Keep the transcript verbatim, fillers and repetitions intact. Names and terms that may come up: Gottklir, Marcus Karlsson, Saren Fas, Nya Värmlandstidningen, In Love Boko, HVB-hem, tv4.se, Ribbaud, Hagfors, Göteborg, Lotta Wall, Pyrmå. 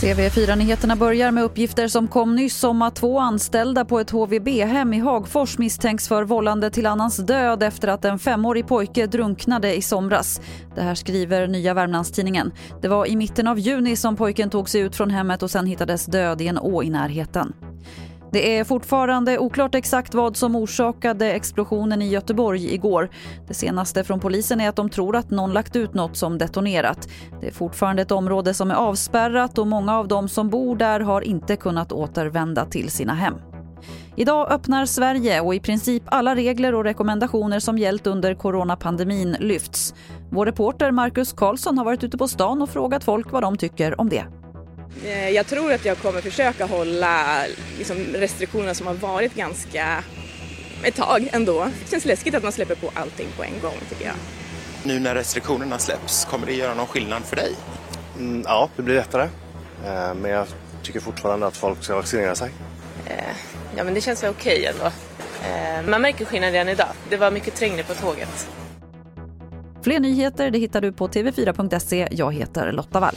T V fyra-nyheterna börjar med uppgifter som kom nyss om att två anställda på ett H V B-hem i Hagfors misstänks för vållande till annans död efter att en femårig pojke drunknade i somras. Det här skriver Nya Värmlandstidningen. Det var i mitten av juni som pojken tog sig ut från hemmet och sen hittades död i en å i närheten. Det är fortfarande oklart exakt vad som orsakade explosionen i Göteborg igår. Det senaste från polisen är att de tror att någon lagt ut något som detonerat. Det är fortfarande ett område som är avspärrat och många av de som bor där har inte kunnat återvända till sina hem. Idag öppnar Sverige och i princip alla regler och rekommendationer som gällt under coronapandemin lyfts. Vår reporter Marcus Karlsson har varit ute på stan och frågat folk vad de tycker om det. Jag tror att jag kommer försöka hålla liksom restriktionerna som har varit ganska ett tag ändå. Det känns läskigt att man släpper på allting på en gång, tycker jag. Nu när restriktionerna släpps, kommer det göra någon skillnad för dig? Mm, ja, det blir lättare. Men jag tycker fortfarande att folk ska vaccinera sig. Ja, men det känns väl okej ändå. Man märker skillnad redan idag. Det var mycket trängre på tåget. Fler nyheter det hittar du på tv fyra punkt se. Jag heter Lotta Wall.